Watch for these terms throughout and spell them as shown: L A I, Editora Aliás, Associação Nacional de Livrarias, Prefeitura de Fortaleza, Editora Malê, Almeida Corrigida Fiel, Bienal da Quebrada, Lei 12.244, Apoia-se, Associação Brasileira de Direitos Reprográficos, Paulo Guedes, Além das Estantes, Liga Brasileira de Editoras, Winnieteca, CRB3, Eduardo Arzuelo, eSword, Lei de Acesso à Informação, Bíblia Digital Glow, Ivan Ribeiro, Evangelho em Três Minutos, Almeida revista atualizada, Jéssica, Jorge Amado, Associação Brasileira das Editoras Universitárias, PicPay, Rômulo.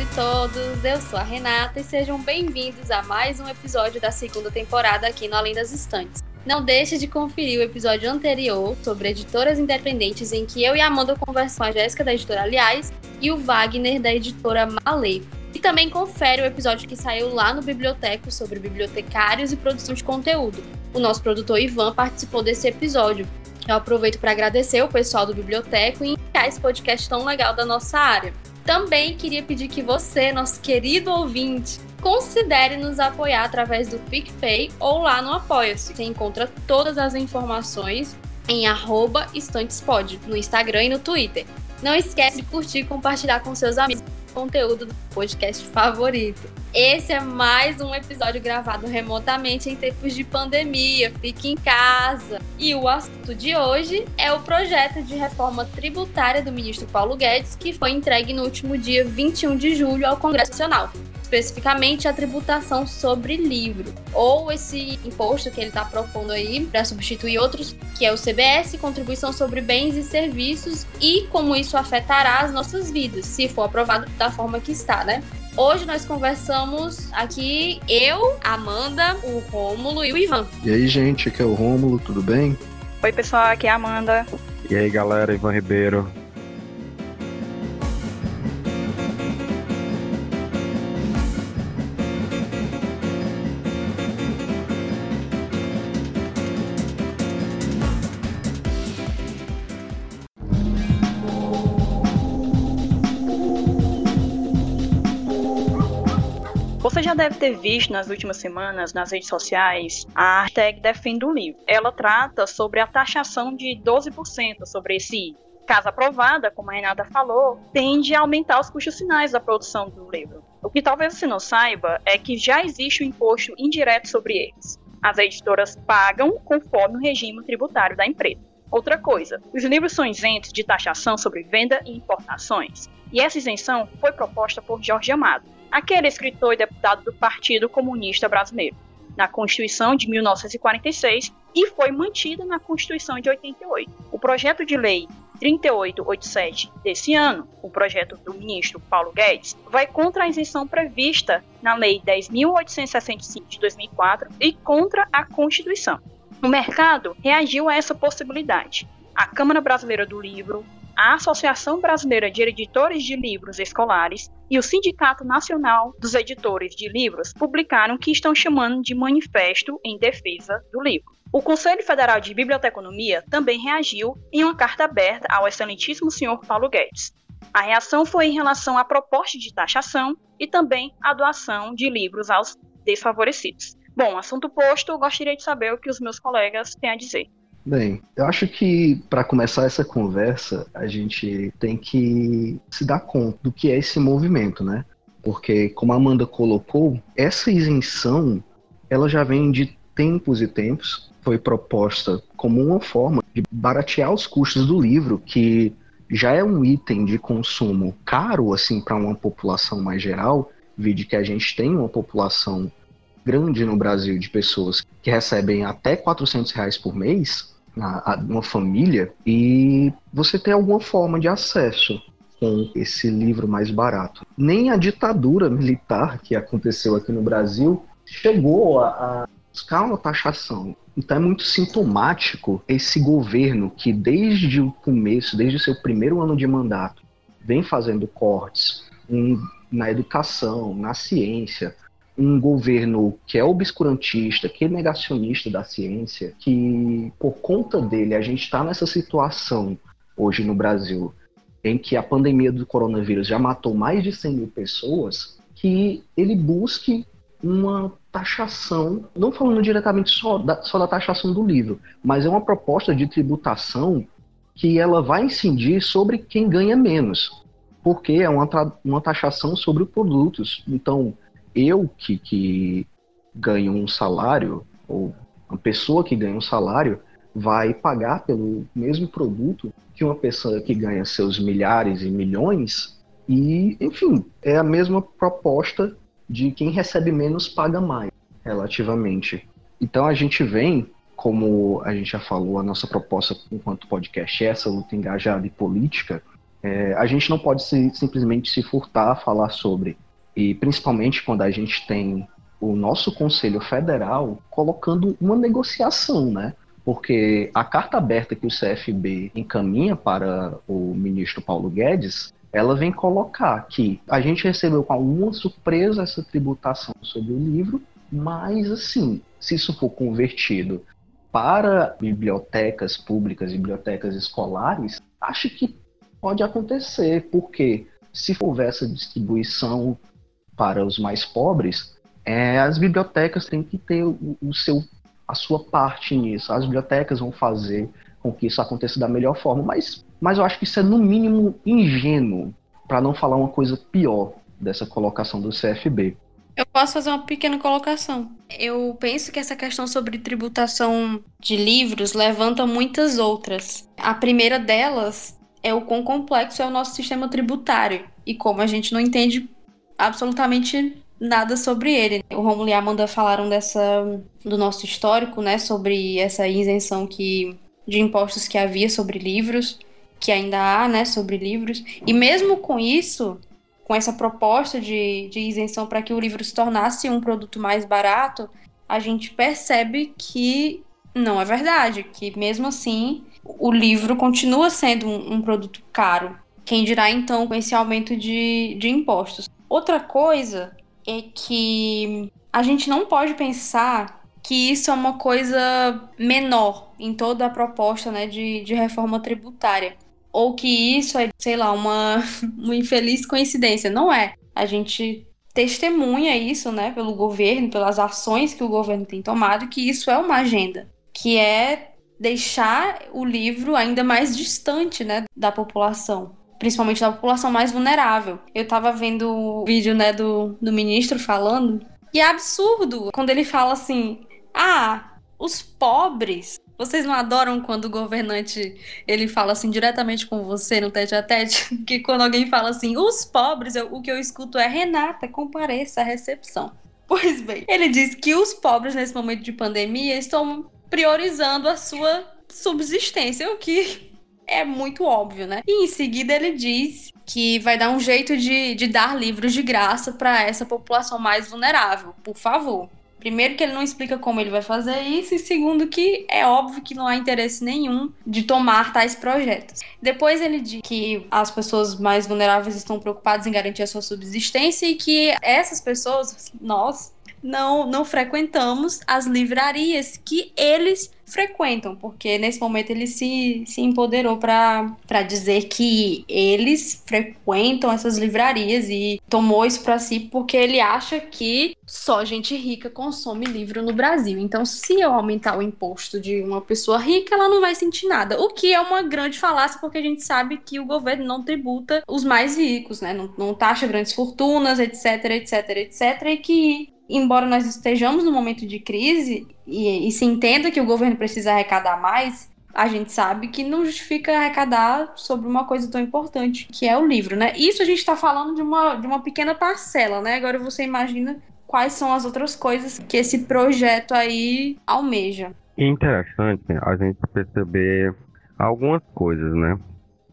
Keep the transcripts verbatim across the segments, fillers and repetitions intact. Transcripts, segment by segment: e todos, eu sou a Renata e sejam bem-vindos a mais um episódio da segunda temporada aqui no Além das Estantes. Não deixe de conferir o episódio anterior sobre editoras independentes em que eu e a Amanda conversamos com a Jéssica da Editora Aliás e o Wagner da Editora Malê. E também confere o episódio que saiu lá no Biblioteco sobre bibliotecários e produção de conteúdo. O nosso produtor Ivan participou desse episódio. Eu aproveito para agradecer o pessoal do Biblioteco e enviar esse podcast tão legal da nossa área. Também queria pedir que você, nosso querido ouvinte, considere nos apoiar através do PicPay ou lá no Apoia-se. Você encontra todas as informações em arroba estantespod, no Instagram e no Twitter. Não esquece de curtir e compartilhar com seus amigos o conteúdo do podcast favorito. Esse é mais um episódio gravado remotamente em tempos de pandemia. Fique em casa! E o assunto de hoje é o projeto de reforma tributária do ministro Paulo Guedes, que foi entregue no último dia vinte e um de julho ao Congresso Nacional. Especificamente a tributação sobre livro, ou esse imposto que ele está propondo aí para substituir outros, que é o C B S, contribuição sobre bens e serviços, e como isso afetará as nossas vidas, se for aprovado da forma que está, né? Hoje nós conversamos aqui, eu, Amanda, o Rômulo e o Ivan. E aí, gente, aqui é o Rômulo, tudo bem? Oi, pessoal, aqui é a Amanda. E aí, galera, Ivan Ribeiro. Você já deve ter visto nas últimas semanas, nas redes sociais, a hashtag Defenda o Livro. Ela trata sobre a taxação de doze por cento sobre esse I V. Caso aprovada, como a Renata falou, tende a aumentar os custos finais da produção do livro. O que talvez você não saiba é que já existe um imposto indireto sobre eles. As editoras pagam conforme o regime tributário da empresa. Outra coisa, os livros são isentos de taxação sobre venda e importações. E essa isenção foi proposta por Jorge Amado, aquele escritor e deputado do Partido Comunista Brasileiro, na Constituição de mil novecentos e quarenta e seis e foi mantida na Constituição de oitenta e oito. O projeto de lei trinta e oito oitenta e sete desse ano, o projeto do ministro Paulo Guedes, vai contra a isenção prevista na Lei dez mil oitocentos e sessenta e cinco de dois mil e quatro e contra a Constituição. O mercado reagiu a essa possibilidade. A Câmara Brasileira do Livro, a Associação Brasileira de Editores de Livros Escolares e o Sindicato Nacional dos Editores de Livros publicaram o que estão chamando de Manifesto em Defesa do Livro. O Conselho Federal de Biblioteconomia também reagiu em uma carta aberta ao excelentíssimo senhor Paulo Guedes. A reação foi em relação à proposta de taxação e também à doação de livros aos desfavorecidos. Bom, assunto posto, gostaria de saber o que os meus colegas têm a dizer. Bem, eu acho que para começar essa conversa, a gente tem que se dar conta do que é esse movimento, né? Porque, como a Amanda colocou, essa isenção, ela já vem de tempos e tempos, foi proposta como uma forma de baratear os custos do livro, que já é um item de consumo caro, assim, para uma população mais geral, vide que a gente tem uma população grande no Brasil de pessoas que recebem até quatrocentos reais por mês, uma família, e você tem alguma forma de acesso com esse livro mais barato. Nem a ditadura militar que aconteceu aqui no Brasil chegou a buscar uma taxação. Então é muito sintomático esse governo que desde o começo, desde o seu primeiro ano de mandato, vem fazendo cortes na educação, na ciência. Um governo que é obscurantista, que é negacionista da ciência, que por conta dele a gente está nessa situação hoje no Brasil, em que a pandemia do coronavírus já matou mais de cem mil pessoas, que ele busque uma taxação, não falando diretamente só da, só da taxação do livro, mas é uma proposta de tributação que ela vai incidir sobre quem ganha menos, porque é uma, uma taxação sobre produtos. Então, eu que, que ganho um salário, ou uma pessoa que ganha um salário, vai pagar pelo mesmo produto que uma pessoa que ganha seus milhares e milhões. E, enfim, é a mesma proposta de quem recebe menos paga mais, relativamente. Então a gente vem, como a gente já falou, a nossa proposta enquanto podcast é essa luta engajada e política, É, a gente não pode se, simplesmente se furtar a falar sobre, e principalmente quando a gente tem o nosso Conselho Federal colocando uma negociação, né? Porque a carta aberta que o C F B encaminha para o ministro Paulo Guedes, ela vem colocar que a gente recebeu com alguma surpresa essa tributação sobre o livro, mas assim, se isso for convertido para bibliotecas públicas, bibliotecas escolares, acho que pode acontecer, porque se houver essa distribuição para os mais pobres, é, as bibliotecas têm que ter o, o seu, a sua parte nisso. As bibliotecas vão fazer com que isso aconteça da melhor forma, mas, mas eu acho que isso é no mínimo ingênuo, para não falar uma coisa pior dessa colocação do C F B. Eu posso fazer uma pequena colocação. Eu penso que essa questão sobre tributação de livros levanta muitas outras. A primeira delas é o quão complexo é o nosso sistema tributário e como a gente não entende absolutamente nada sobre ele. O Rômulo e a Amanda falaram dessa, do nosso histórico, né, sobre essa isenção que, de impostos que havia sobre livros, que ainda há, né, sobre livros. E mesmo com isso, com essa proposta de, de isenção para que o livro se tornasse um produto mais barato, a gente percebe que não é verdade, que mesmo assim o livro continua sendo um, um produto caro. Quem dirá, então, com esse aumento de, de impostos? Outra coisa é que a gente não pode pensar que isso é uma coisa menor em toda a proposta, né, de, de reforma tributária. Ou que isso é, sei lá, uma, uma infeliz coincidência. Não é. A gente testemunha isso, né, pelo governo, pelas ações que o governo tem tomado, que isso é uma agenda, que é deixar o livro ainda mais distante, né, da população, principalmente da população mais vulnerável. Eu tava vendo o vídeo, né, do, do ministro falando, e é absurdo quando ele fala assim, ah, os pobres, vocês não adoram quando o governante, ele fala assim diretamente com você no tete a tete, que quando alguém fala assim, os pobres, eu, o que eu escuto é, Renata, compareça à recepção. Pois bem, ele diz que os pobres nesse momento de pandemia estão priorizando a sua subsistência, o que é muito óbvio, né? E em seguida ele diz que vai dar um jeito de, de dar livros de graça para essa população mais vulnerável, por favor. Primeiro que ele não explica como ele vai fazer isso, e segundo que é óbvio que não há interesse nenhum de tomar tais projetos. Depois ele diz que as pessoas mais vulneráveis estão preocupadas em garantir a sua subsistência e que essas pessoas, nós, Não, não frequentamos as livrarias que eles frequentam, porque nesse momento ele se, se empoderou para dizer que eles frequentam essas livrarias e tomou isso para si porque ele acha que só gente rica consome livro no Brasil. Então, se eu aumentar o imposto de uma pessoa rica, ela não vai sentir nada, o que é uma grande falácia, porque a gente sabe que o governo não tributa os mais ricos, né? Não, não taxa grandes fortunas, etc, etc, etc, e que, embora nós estejamos num momento de crise e, e se entenda que o governo precisa arrecadar mais, a gente sabe que não justifica arrecadar sobre uma coisa tão importante, que é o livro, né? Isso a gente está falando de uma, de uma pequena parcela, né? Agora você imagina quais são as outras coisas que esse projeto aí almeja. É interessante a gente perceber algumas coisas, né?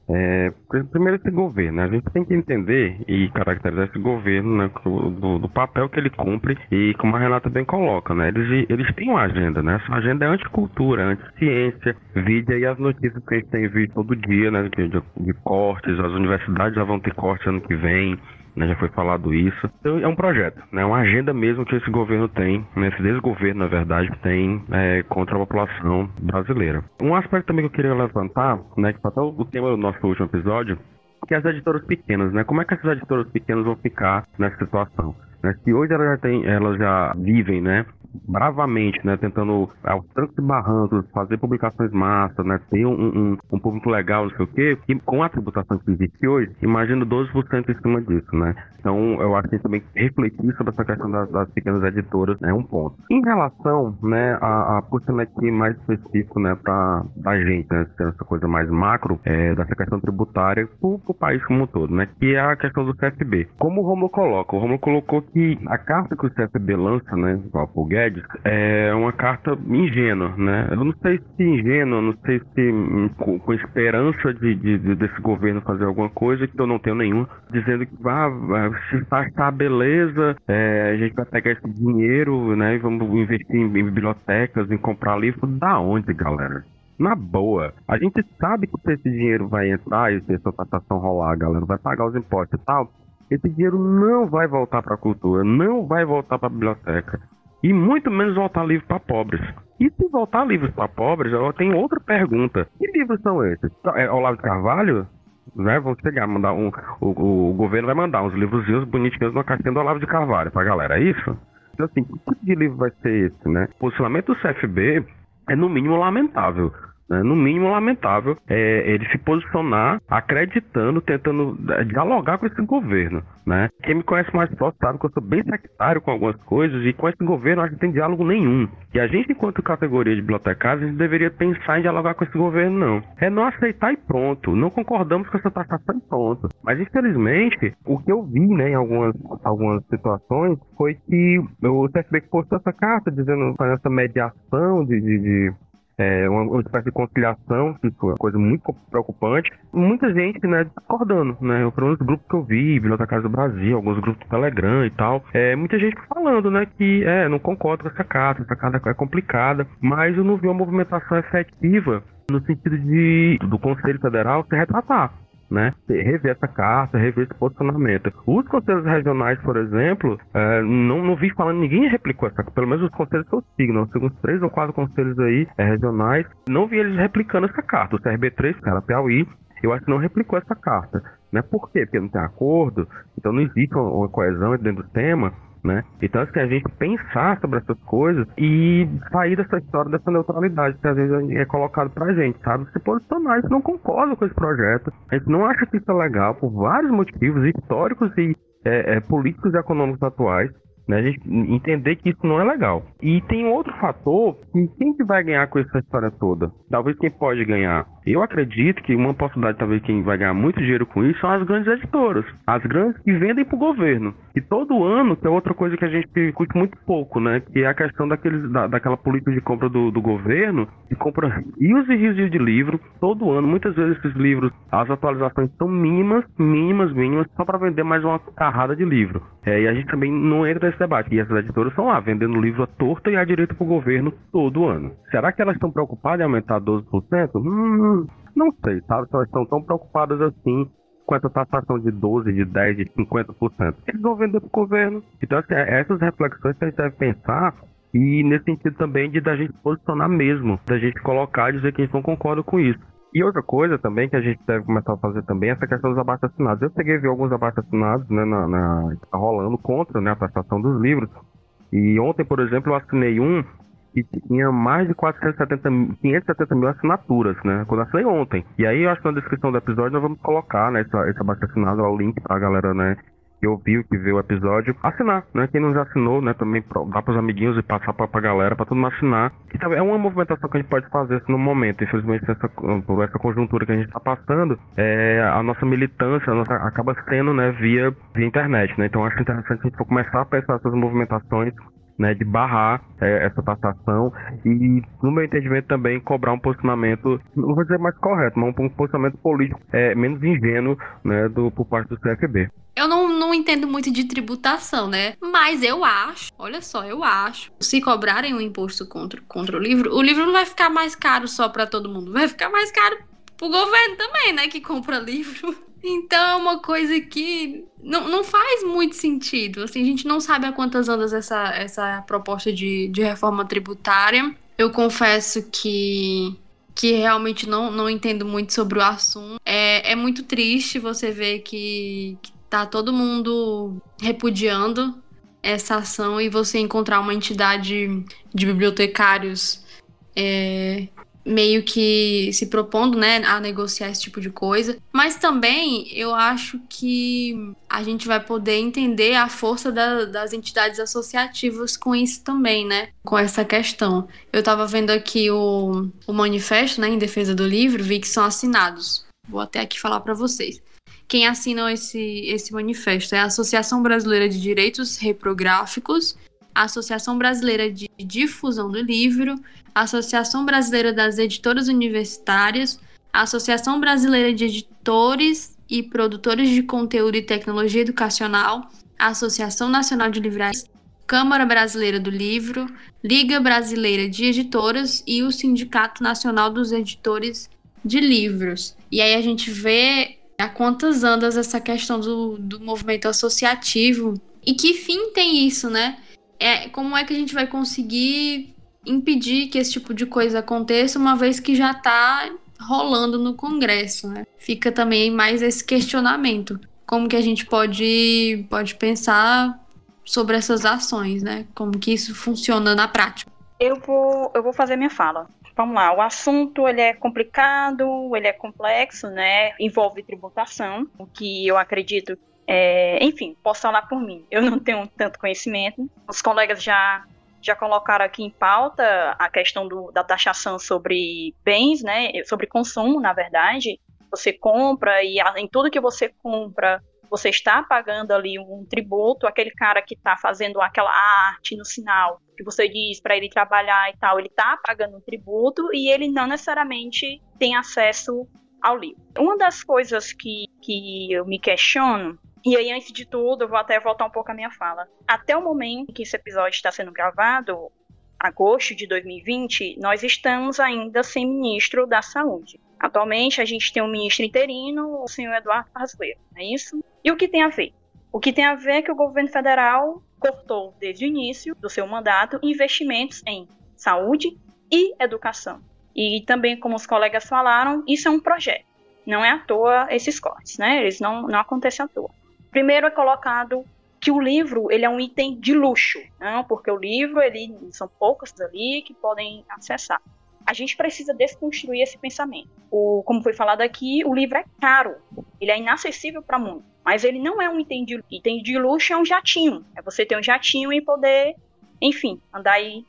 É, primeiro, esse governo, a gente tem que entender e caracterizar esse governo, né, do, do papel que ele cumpre, e como a Renata bem coloca, né, eles, eles têm uma agenda, né, essa agenda é anticultura, anticiência, vídeo e as notícias que a gente tem visto todo dia, né, de, de cortes, as universidades já vão ter cortes ano que vem, né, já foi falado isso. Então, é um projeto, né, uma agenda mesmo que esse governo tem, né, esse desgoverno, na verdade, tem é, contra a população brasileira. Um aspecto também que eu queria levantar, né, que foi até o tema do nosso último episódio, que é as editoras pequenas, né, como é que essas editoras pequenas vão ficar nessa situação? Né, que hoje elas já, têm, elas já vivem, né, bravamente, né, tentando aos trancos e barrancos fazer publicações massas, né, ter um, um, um público legal, não sei o quê, e com a tributação que existe hoje, imagino doze por cento em cima disso, né. Então, eu acho que também refletir sobre essa questão das, das pequenas editoras é, né, um ponto. Em relação, né, a, a puxando aqui mais específico, né, para a gente, né, essa coisa mais macro, é, dessa questão tributária para o país como um todo, né, que é a questão do C F B. Como o Romulo coloca, o Romulo colocou que que a carta que o C F B lança, né, do Paulo Guedes, é uma carta ingênua, né? Eu não sei se ingênua, não sei se com, com esperança de, de, desse governo fazer alguma coisa, que eu não tenho nenhuma, dizendo que ah, vai estar beleza, é, a gente vai pegar esse dinheiro, né, e vamos investir em, em bibliotecas, em comprar livro. Da onde, galera? Na boa, a gente sabe que se esse dinheiro vai entrar e se essa taxação rolar, a galera vai pagar os impostos e tal, esse dinheiro não vai voltar para a cultura, não vai voltar para a biblioteca e muito menos voltar livro para pobres. E se voltar livros para pobres, eu tenho outra pergunta. Que livros são esses? É Olavo de Carvalho? Né? Vão chegar, mandar um, o, o governo vai mandar uns livrozinhos bonitinhos na caixinha do Olavo de Carvalho para a galera, é isso? Então assim, que tipo de livro vai ser esse, né? O posicionamento do C F B é no mínimo lamentável. No mínimo lamentável é ele se posicionar acreditando, tentando dialogar com esse governo, né? Quem me conhece mais próximo sabe que eu sou bem sectário com algumas coisas e com esse governo acho que não tem diálogo nenhum. E a gente, enquanto categoria de bibliotecários, a gente deveria pensar em dialogar com esse governo, não. É não aceitar e pronto. Não concordamos com essa taxação e pronto. Mas, infelizmente, o que eu vi, né, em algumas, algumas situações foi que o C F B postou essa carta dizendo essa mediação de... de, de É uma, uma espécie de conciliação, que foi uma coisa muito preocupante. Muita gente, né, discordando, né? Eu, pelo menos, grupos que eu vi, Bibliotecários do Brasil, alguns grupos do Telegram e tal. É, muita gente falando, né, que é, não concordo com essa carta, essa carta é complicada, mas eu não vi uma movimentação efetiva no sentido de do Conselho Federal se retratar, né? Rever essa carta, rever esse posicionamento. Os conselhos regionais, por exemplo, é, não, não vi falando, ninguém replicou essa, pelo menos os conselhos que eu sigo, não, segundo três ou quatro conselhos aí é, regionais, não vi eles replicando essa carta. O C R B três, cara, Piauí, eu acho que não replicou essa carta, né? Por quê? Porque não tem acordo, então não existe uma, uma coesão dentro do tema, né? Então, assim, a gente pensar sobre essas coisas e sair dessa história, dessa neutralidade que às vezes é colocado pra gente, sabe? Se posicionar, a gente não concorda com esse projeto, a gente não acha que isso é legal por vários motivos históricos e é, é, políticos e econômicos atuais, né? A gente entender que isso não é legal. E tem outro fator, que quem que vai ganhar com essa história toda? Talvez quem pode ganhar. Eu acredito que uma possibilidade, talvez quem vai ganhar muito dinheiro com isso, são as grandes editoras. As grandes que vendem pro governo. E todo ano, que é outra coisa que a gente discute muito pouco, né? Que é a questão daqueles, da, daquela política de compra do, do governo, que compra rios e rios de livro, todo ano. Muitas vezes esses livros, as atualizações são mínimas, mínimas, mínimas, só para vender mais uma carrada de livro. É, e a gente também não entra nesse debate. E essas editoras estão lá, vendendo livro à torta e à direita pro governo todo ano. Será que elas estão preocupadas em aumentar doze por cento? Hum... Não sei, sabe? Se elas estão tão preocupadas assim com essa taxação de doze por cento, de dez por cento, de cinquenta por cento. Eles vão vender para o governo. Então, assim, essas reflexões que a gente deve pensar e nesse sentido também de da gente posicionar mesmo, da gente colocar e dizer que a gente não concorda com isso. E outra coisa também que a gente deve começar a fazer também é essa questão dos abaixo-assinados. Eu cheguei a ver alguns abaixo-assinados, né, na, na, rolando contra, né, a taxação dos livros. E ontem, por exemplo, eu assinei um que tinha mais de quatrocentos e setenta, quinhentos e setenta mil assinaturas, né? Quando eu assinei ontem. E aí, eu acho que na descrição do episódio nós vamos colocar, né, esse, esse abaixo-assinado, o link pra galera, né, que ouviu, que vê o episódio, assinar, né? Quem não já assinou, né, também dá pros amiguinhos e passar pra, pra galera, pra todo mundo assinar. Então, é uma movimentação que a gente pode fazer assim, no momento. Infelizmente, essa, por essa conjuntura que a gente tá passando, é, a nossa militância a nossa, acaba sendo, né, via, via internet, né? Então, acho interessante a gente começar a pensar essas movimentações, né, de barrar é, essa taxação e, no meu entendimento, também cobrar um posicionamento, não vou dizer mais correto, mas um posicionamento político é, menos ingênuo, né, do, por parte do C F B. Eu não, não entendo muito de tributação, né? Mas eu acho, olha só, eu acho, se cobrarem um imposto contra, contra o livro, o livro não vai ficar mais caro só para todo mundo, vai ficar mais caro pro governo também, né, que compra livro. Então é uma coisa que não, não faz muito sentido, assim, a gente não sabe a quantas andas essa, essa proposta de, de reforma tributária. Eu confesso que, que realmente não, não entendo muito sobre o assunto. É, é muito triste você ver que, que tá todo mundo repudiando essa ação e você encontrar uma entidade de bibliotecários é, meio que se propondo, né, a negociar esse tipo de coisa. Mas também eu acho que a gente vai poder entender a força da, das entidades associativas com isso também, né? Com essa questão. Eu estava vendo aqui o, o manifesto, né, em defesa do livro, vi que são assinados. Vou até aqui falar para vocês. Quem assina esse, esse manifesto é a Associação Brasileira de Direitos Reprográficos, a Associação Brasileira de Difusão do Livro, a Associação Brasileira das Editoras Universitárias, a Associação Brasileira de Editores e Produtores de Conteúdo e Tecnologia Educacional, a Associação Nacional de Livrarias, Câmara Brasileira do Livro, Liga Brasileira de Editoras e o Sindicato Nacional dos Editores de Livros. E aí a gente vê a quantas andas essa questão do, do movimento associativo e que fim tem isso, né? É, como é que a gente vai conseguir impedir que esse tipo de coisa aconteça, uma vez que já está rolando no Congresso, né? Fica também mais esse questionamento. Como que a gente pode, pode pensar sobre essas ações, né? Como que isso funciona na prática? Eu vou, eu vou fazer minha fala. Vamos lá, o assunto ele é complicado, ele é complexo, né? Envolve tributação, o que eu acredito, é, enfim, posso falar por mim. Eu não tenho tanto conhecimento. Os colegas já, já colocaram aqui em pauta a questão do, da taxação sobre bens, né? Sobre consumo, na verdade. Você compra e em tudo que você compra, você está pagando ali um tributo, aquele cara que está fazendo aquela arte no sinal, que você diz para ele trabalhar e tal, ele está pagando um tributo e ele não necessariamente tem acesso ao livro. Uma das coisas que, que eu me questiono, e aí antes de tudo eu vou até voltar um pouco a minha fala, até o momento que esse episódio está sendo gravado, agosto de dois mil e vinte, nós estamos ainda sem ministro da Saúde. Atualmente, a gente tem um ministro interino, o senhor Eduardo Arzuelo, não é isso? E o que tem a ver? O que tem a ver é que o governo federal cortou, desde o início do seu mandato, investimentos em saúde e educação. E também, como os colegas falaram, isso é um projeto. Não é à toa esses cortes, né? Eles não, não acontecem à toa. Primeiro é colocado que o livro ele é um item de luxo, não? Porque o livro, ele, são poucos ali que podem acessar. A gente precisa desconstruir esse pensamento. O, como foi falado aqui, o livro é caro, ele é inacessível para muitos, mas ele não é um item de luxo. Item de luxo é um jatinho, é você ter um jatinho e poder, enfim, andar aí,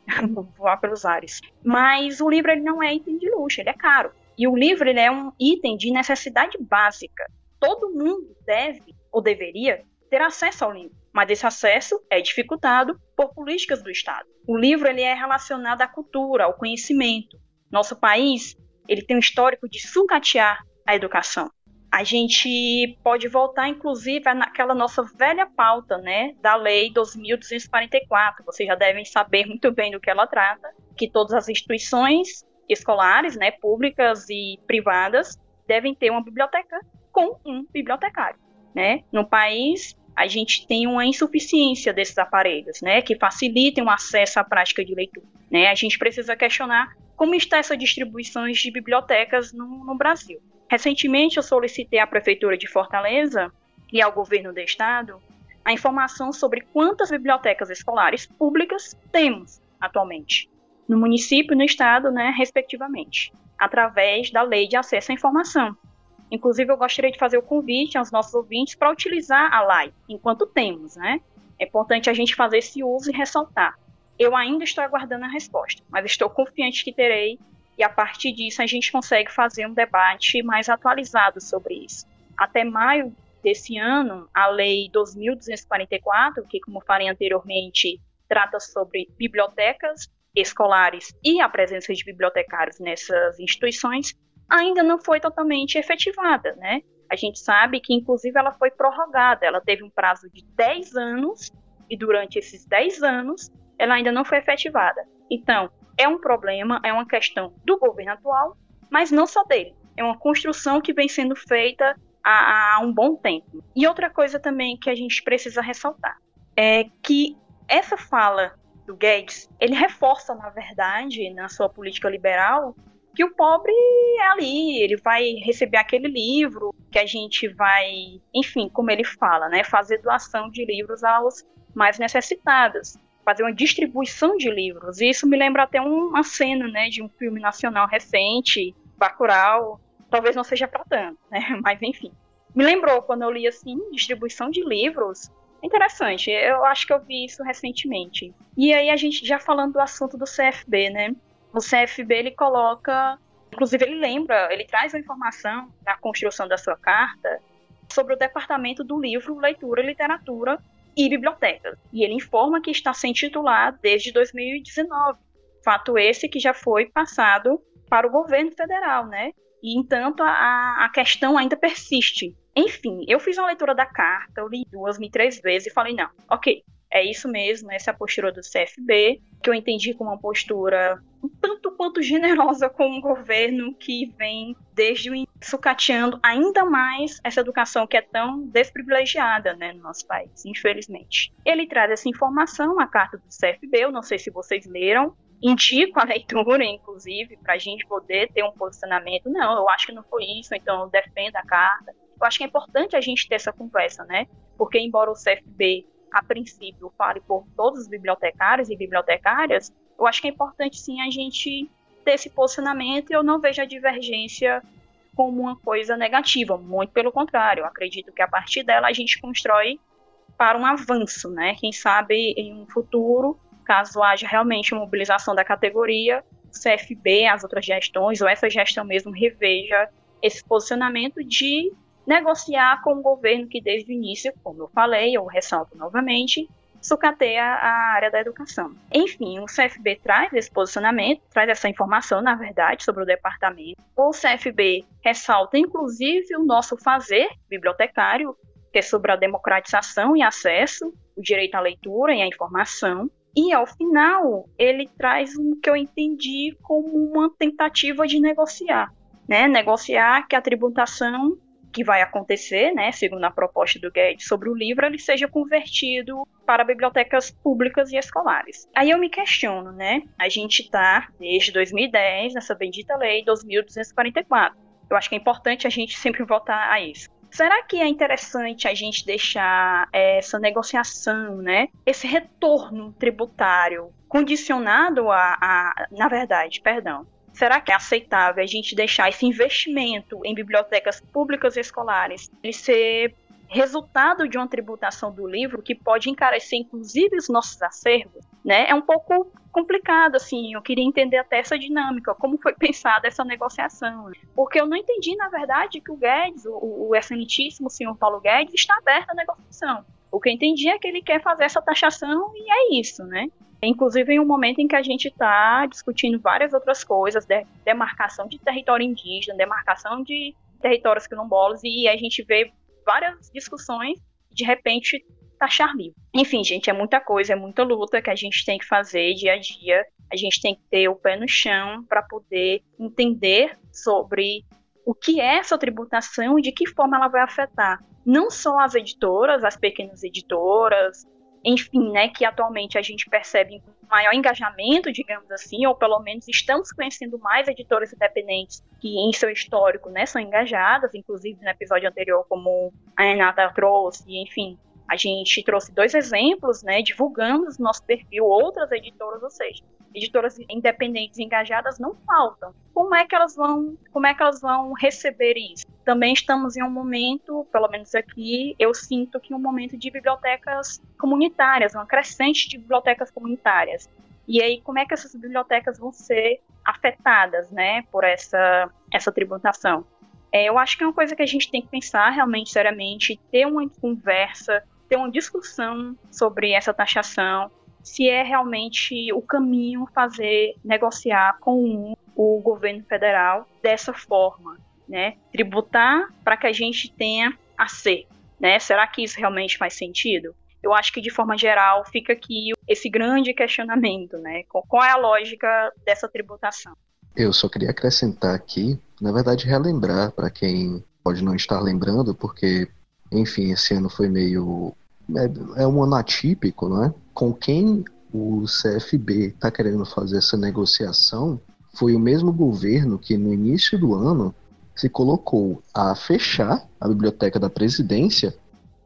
voar pelos ares. Mas o livro ele não é item de luxo, ele é caro. E o livro ele é um item de necessidade básica. Todo mundo deve, ou deveria, ter acesso ao livro, mas esse acesso é dificultado por políticas do Estado. O livro ele é relacionado à cultura, ao conhecimento. Nosso país ele tem um histórico de sucatear a educação. A gente pode voltar, inclusive, naquela nossa velha pauta, né, da Lei doze mil duzentos e quarenta e quatro. Vocês já devem saber muito bem do que ela trata, que todas as instituições escolares, né, públicas e privadas, devem ter uma biblioteca com um bibliotecário. Né? No país, a gente tem uma insuficiência desses aparelhos, né, que facilitem o acesso à prática de leitura. Né? A gente precisa questionar como está essa distribuição de bibliotecas no, no Brasil. Recentemente, eu solicitei à Prefeitura de Fortaleza e ao Governo do Estado a informação sobre quantas bibliotecas escolares públicas temos atualmente, no município e no Estado, né, respectivamente, através da Lei de Acesso à Informação. Inclusive, eu gostaria de fazer o convite aos nossos ouvintes para utilizar a L A I, enquanto temos, né? É importante a gente fazer esse uso e ressaltar. Eu ainda estou aguardando a resposta, mas estou confiante que terei, e a partir disso a gente consegue fazer um debate mais atualizado sobre isso. Até maio desse ano, a Lei doze mil duzentos e quarenta e quatro, que, como falei anteriormente, trata sobre bibliotecas escolares e a presença de bibliotecários nessas instituições, ainda não foi totalmente efetivada, né? A gente sabe que, inclusive, ela foi prorrogada, ela teve um prazo de dez anos, e durante esses dez anos, ela ainda não foi efetivada. Então, é um problema, é uma questão do governo atual, mas não só dele. É uma construção que vem sendo feita há, há um bom tempo. E outra coisa também que a gente precisa ressaltar é que essa fala do Guedes, ele reforça, na verdade, na sua política liberal, que o pobre é ali, ele vai receber aquele livro que a gente vai, enfim, como ele fala, né, fazer doação de livros aos mais necessitados, fazer uma distribuição de livros. Isso me lembra até uma cena, né, de um filme nacional recente, Bacurau, talvez não seja pra tanto, né, mas enfim. Me lembrou quando eu li assim, distribuição de livros, interessante, eu acho que eu vi isso recentemente. E aí a gente já falando do assunto do C F B, né, o C F B, ele coloca, inclusive ele lembra, ele traz a informação da construção da sua carta, sobre o Departamento do Livro, Leitura, Literatura e Bibliotecas. E ele informa que está sem titular desde dois mil e dezenove. Fato esse que já foi passado para o governo federal, né? E, entanto, a, a questão ainda persiste. Enfim, eu fiz uma leitura da carta, eu li duas, li três vezes e falei, não, ok, é isso mesmo, essa é a postura do C F B, que eu entendi como uma postura um tanto quanto generosa com um governo que vem desde o início sucateando ainda mais essa educação que é tão desprivilegiada, né, no nosso país, infelizmente. Ele traz essa informação, a carta do C F B, eu não sei se vocês leram, indico a leitura, inclusive, para a gente poder ter um posicionamento, não, eu acho que não foi isso, então eu defendo a carta. Eu acho que é importante a gente ter essa conversa, né? Porque embora o C F B, a princípio, fale por todos os bibliotecários e bibliotecárias, eu acho que é importante, sim, a gente ter esse posicionamento e eu não vejo a divergência como uma coisa negativa, muito pelo contrário. Eu acredito que a partir dela a gente constrói para um avanço, né? Quem sabe em um futuro, caso haja realmente uma mobilização da categoria, o C F B, as outras gestões, ou essa gestão mesmo, reveja esse posicionamento de negociar com o governo que desde o início, como eu falei, eu ressalto novamente, sucateia a área da educação. Enfim, o C F B traz esse posicionamento, traz essa informação, na verdade, sobre o departamento. O C F B ressalta, inclusive, o nosso fazer bibliotecário, que é sobre a democratização e acesso, o direito à leitura e à informação. E, ao final, ele traz o que eu entendi como uma tentativa de negociar, né? Negociar que a tributação que vai acontecer, né, segundo a proposta do Guedes sobre o livro, ele seja convertido para bibliotecas públicas e escolares. Aí eu me questiono, né, a gente está desde dois mil e dez nessa bendita lei dois mil duzentos e quarenta e quatro, eu acho que é importante a gente sempre voltar a isso. Será que é interessante a gente deixar essa negociação, né, esse retorno tributário condicionado a, a na verdade, perdão, será que é aceitável a gente deixar esse investimento em bibliotecas públicas e escolares ele ser resultado de uma tributação do livro que pode encarecer, inclusive, os nossos acervos? Né? É um pouco complicado, assim, eu queria entender até essa dinâmica, como foi pensada essa negociação. Porque eu não entendi, na verdade, que o Guedes, o, o excelentíssimo senhor Paulo Guedes, está aberto à negociação. O que eu entendi é que ele quer fazer essa taxação e é isso, né? Inclusive em um momento em que a gente está discutindo várias outras coisas, de demarcação de território indígena, demarcação de territórios quilombolas, e a gente vê várias discussões de repente taxar livro. Enfim, gente, é muita coisa, é muita luta que a gente tem que fazer dia a dia, a gente tem que ter o pé no chão para poder entender sobre o que é essa tributação e de que forma ela vai afetar não só as editoras, as pequenas editoras, enfim, né, que atualmente a gente percebe um maior engajamento, digamos assim, ou pelo menos estamos conhecendo mais editoras independentes que em seu histórico, né, são engajadas, inclusive no episódio anterior, como a Renata trouxe, enfim, a gente trouxe dois exemplos, né, divulgando no nosso perfil outras editoras, ou seja, editoras independentes engajadas não faltam. Como é que elas vão, como é que elas vão receber isso? Também estamos em um momento, pelo menos aqui, eu sinto que um momento de bibliotecas comunitárias, uma crescente de bibliotecas comunitárias. E aí, como é que essas bibliotecas vão ser afetadas, né, por essa, essa tributação? É, eu acho que é uma coisa que a gente tem que pensar realmente seriamente, ter uma conversa, ter uma discussão sobre essa taxação, se é realmente o caminho fazer, negociar com o governo federal dessa forma, né? Tributar para que a gente tenha acerto, né? Será que isso realmente faz sentido? Eu acho que, de forma geral, fica aqui esse grande questionamento, né? Qual é a lógica dessa tributação? Eu só queria acrescentar aqui, na verdade, relembrar para quem pode não estar lembrando, porque, enfim, esse ano foi meio... É, é um ano atípico, não é? Com quem o C F B está querendo fazer essa negociação foi o mesmo governo que no início do ano se colocou a fechar a biblioteca da presidência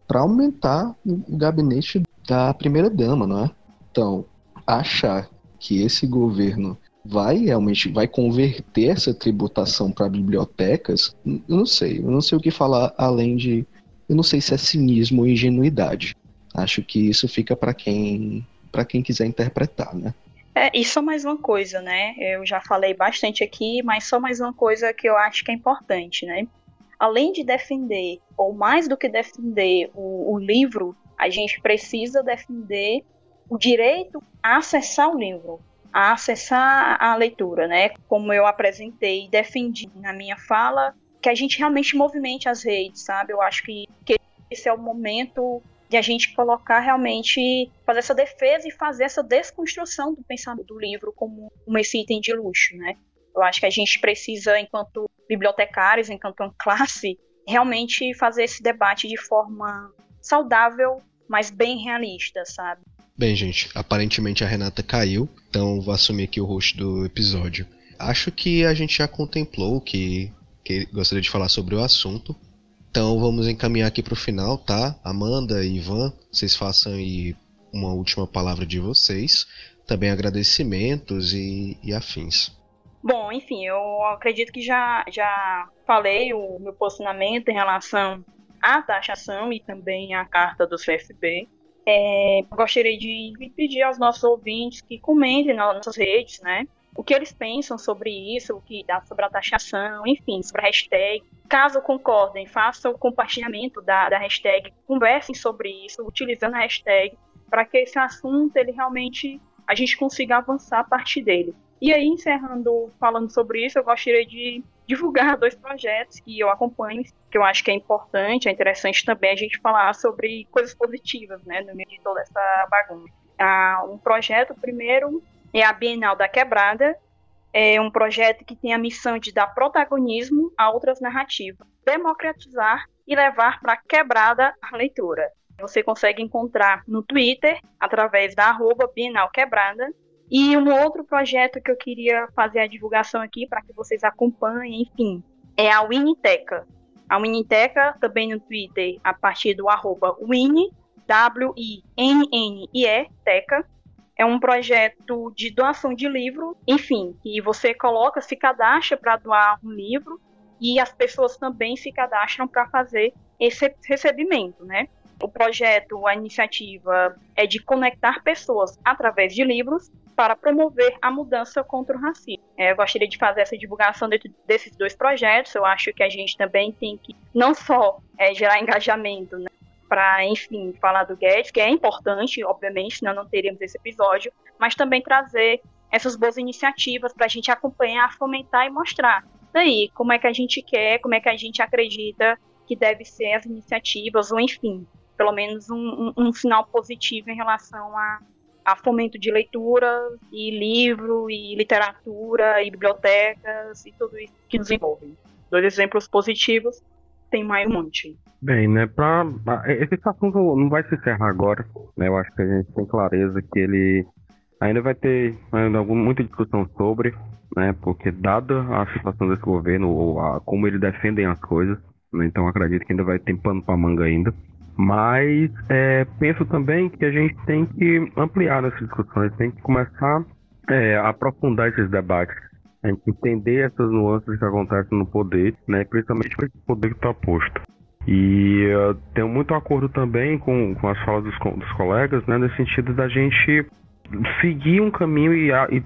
para aumentar o gabinete da primeira-dama, não é? Então, achar que esse governo vai realmente vai converter essa tributação para bibliotecas, eu não sei, eu não sei o que falar além de... Eu não sei se é cinismo ou ingenuidade. Acho que isso fica para quem, para quem quiser interpretar, né? É, e só mais uma coisa, né? Eu já falei bastante aqui, mas só mais uma coisa que eu acho que é importante, né? além de defender, ou mais do que defender o, o livro, a gente precisa defender o direito a acessar o livro, a acessar a leitura, né? Como eu apresentei e defendi na minha fala, que a gente realmente movimente as redes, sabe? Eu acho que, que esse é o momento de a gente colocar realmente, fazer essa defesa e fazer essa desconstrução do pensamento do livro como, como esse item de luxo, né? Eu acho que a gente precisa, enquanto bibliotecários, enquanto classe, realmente fazer esse debate de forma saudável, mas bem realista, sabe? Bem, gente, aparentemente a Renata caiu, então vou assumir aqui o host do episódio. Acho que a gente já contemplou que, que gostaria de falar sobre o assunto, então vamos encaminhar aqui para o final, tá? Amanda e Ivan, vocês façam aí uma última palavra de vocês, também agradecimentos e, e afins. Bom, enfim, eu acredito que já, já falei o meu posicionamento em relação à taxação e também à carta do C F B. É, gostaria de pedir aos nossos ouvintes que comentem nas nossas redes, né, o que eles pensam sobre isso, o que dá sobre a taxação, enfim, sobre a hashtag. Caso concordem, façam o compartilhamento da, da hashtag, conversem sobre isso, utilizando a hashtag, para que esse assunto, ele realmente, a gente consiga avançar a partir dele. E aí, encerrando, falando sobre isso, eu gostaria de divulgar dois projetos que eu acompanho, que eu acho que é importante, é interessante também a gente falar sobre coisas positivas, né, no meio de toda essa bagunça. Ah, um projeto, primeiro, é a Bienal da Quebrada, é um projeto que tem a missão de dar protagonismo a outras narrativas, democratizar e levar para a quebrada a leitura. Você consegue encontrar no Twitter, através da arroba Bienal Quebrada. E um outro projeto que eu queria fazer a divulgação aqui para que vocês acompanhem, enfim, é a Winnieteca. A Winnieteca também no Twitter, a partir do arroba Winnie, W I N N I E, Teca. É um projeto de doação de livro, enfim, que você coloca, se cadastra para doar um livro e as pessoas também se cadastram para fazer esse recebimento, né? O projeto, a iniciativa é de conectar pessoas através de livros para promover a mudança contra o racismo. É, eu gostaria de fazer essa divulgação dentro desses dois projetos. Eu acho que a gente também tem que não só é, gerar engajamento, né, para, enfim, falar do Guedes, que é importante, obviamente, senão não teríamos esse episódio, mas também trazer essas boas iniciativas para a gente acompanhar, fomentar e mostrar. Daí, como é que a gente quer, como é que a gente acredita que deve ser as iniciativas, ou enfim, pelo menos um, um, um sinal positivo em relação a, a fomento de leitura, e livro, e literatura, e bibliotecas, e tudo isso que nos envolve. Dois exemplos positivos, tem mais um monte. Bem, né, pra, esse assunto não vai se encerrar agora, né, eu acho que a gente tem clareza que ele ainda vai ter ainda muita discussão sobre, né, porque dada a situação desse governo, ou a, como eles defendem as coisas, né, então acredito que ainda vai ter pano pra manga ainda. Mas é, penso também que a gente tem que ampliar essas discussões, tem que começar é, a aprofundar esses debates, a gente entender essas nuances que acontecem no poder, né, principalmente com esse poder que está posto. E uh, tenho muito acordo também com, com as falas dos, dos colegas, né, no sentido da gente seguir um caminho e, e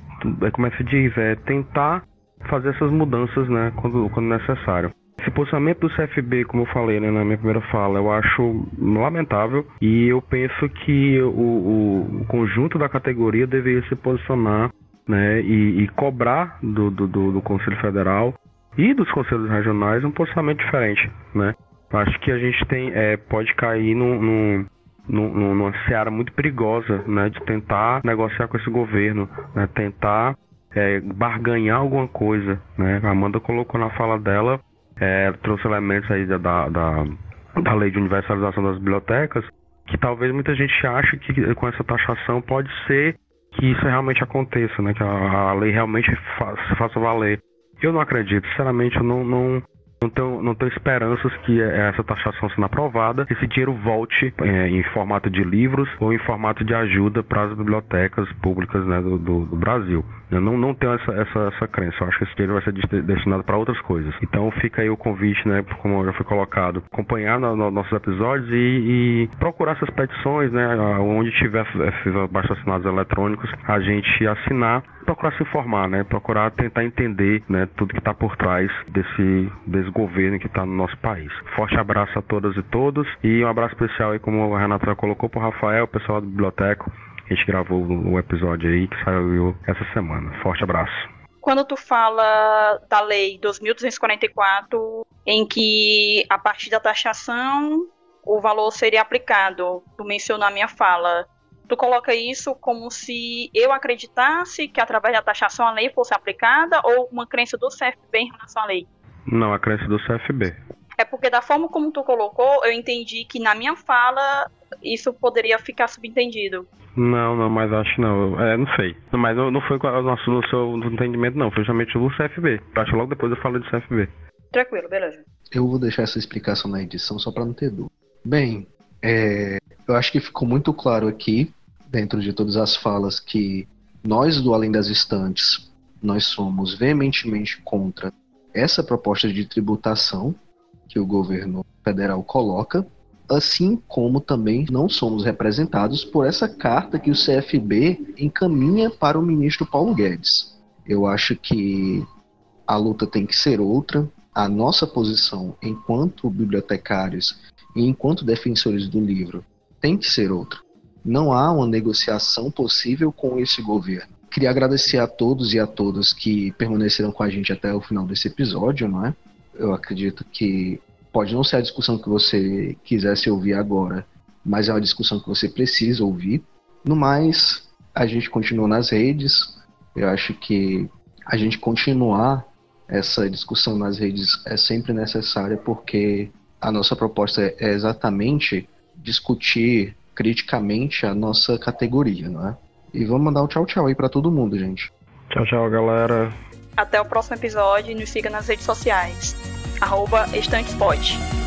como é que se diz, é, tentar fazer essas mudanças, né, quando, quando necessário. Esse posicionamento do C F B, como eu falei, né, na minha primeira fala, eu acho lamentável e eu penso que o, o conjunto da categoria deveria se posicionar, né, e, e cobrar do, do, do Conselho Federal e dos Conselhos Regionais um posicionamento diferente, né? Acho que a gente tem, é, pode cair num, num, num, numa seara muito perigosa, né, de tentar negociar com esse governo, né, tentar é, barganhar alguma coisa, né? A Amanda colocou na fala dela, É, trouxe elementos aí da, da, da lei de universalização das bibliotecas, que talvez muita gente ache que com essa taxação pode ser que isso realmente aconteça, né? Que a, a lei realmente se faça valer. Eu não acredito, sinceramente, eu não, não, não, tenho, não tenho esperanças que essa taxação sendo aprovada, esse dinheiro volte é, em formato de livros ou em formato de ajuda para as bibliotecas públicas, né, do, do, do Brasil. Eu não, não tenho essa, essa, essa crença, eu acho que esse dinheiro vai ser destinado para outras coisas. Então fica aí o convite, né, como já foi colocado, acompanhar no, no, nossos episódios e, e procurar essas petições, né, onde tiver baixos assinados eletrônicos, a gente assinar procurar se informar, né? Procurar tentar entender, né, tudo que está por trás desse, desse governo que está no nosso país. Forte abraço a todas e todos e um abraço especial aí, como a Renata já colocou, para o Rafael, o pessoal do Biblioteco. A gente gravou o episódio aí que saiu essa semana. Forte abraço. Quando tu fala da Lei dois mil duzentos e quarenta e quatro, em que a partir da taxação o valor seria aplicado, tu mencionou a minha fala, tu coloca isso como se eu acreditasse que através da taxação a lei fosse aplicada ou uma crença do C F B em relação à lei? Não, a crença do C F B. É porque da forma como tu colocou, eu entendi que na minha fala isso poderia ficar subentendido. Não, não, mas acho que não. É, não sei. Mas não, não foi o nosso, no seu entendimento, não. Foi justamente o C F B. Acho que logo depois eu falo de C F B. Tranquilo, beleza. Eu vou deixar essa explicação na edição só para não ter dúvida. Bem, é, eu acho que ficou muito claro aqui, dentro de todas as falas, que nós do Além das Estantes, nós somos veementemente contra essa proposta de tributação que o governo federal coloca, assim como também não somos representados por essa carta que o C F B encaminha para o ministro Paulo Guedes. Eu acho que a luta tem que ser outra. A nossa posição enquanto bibliotecários e enquanto defensores do livro tem que ser outra. Não há uma negociação possível com esse governo. Queria agradecer a todos e a todas que permaneceram com a gente até o final desse episódio, não é? Eu acredito que pode não ser a discussão que você quisesse ouvir agora, mas é uma discussão que você precisa ouvir. No mais, a gente continua nas redes. Eu acho que a gente continuar essa discussão nas redes é sempre necessária, porque a nossa proposta é exatamente discutir criticamente a nossa categoria, não é? E vamos mandar um tchau, tchau aí pra todo mundo, gente. Tchau, tchau, galera. Até o próximo episódio e nos siga nas redes sociais. arroba estantespod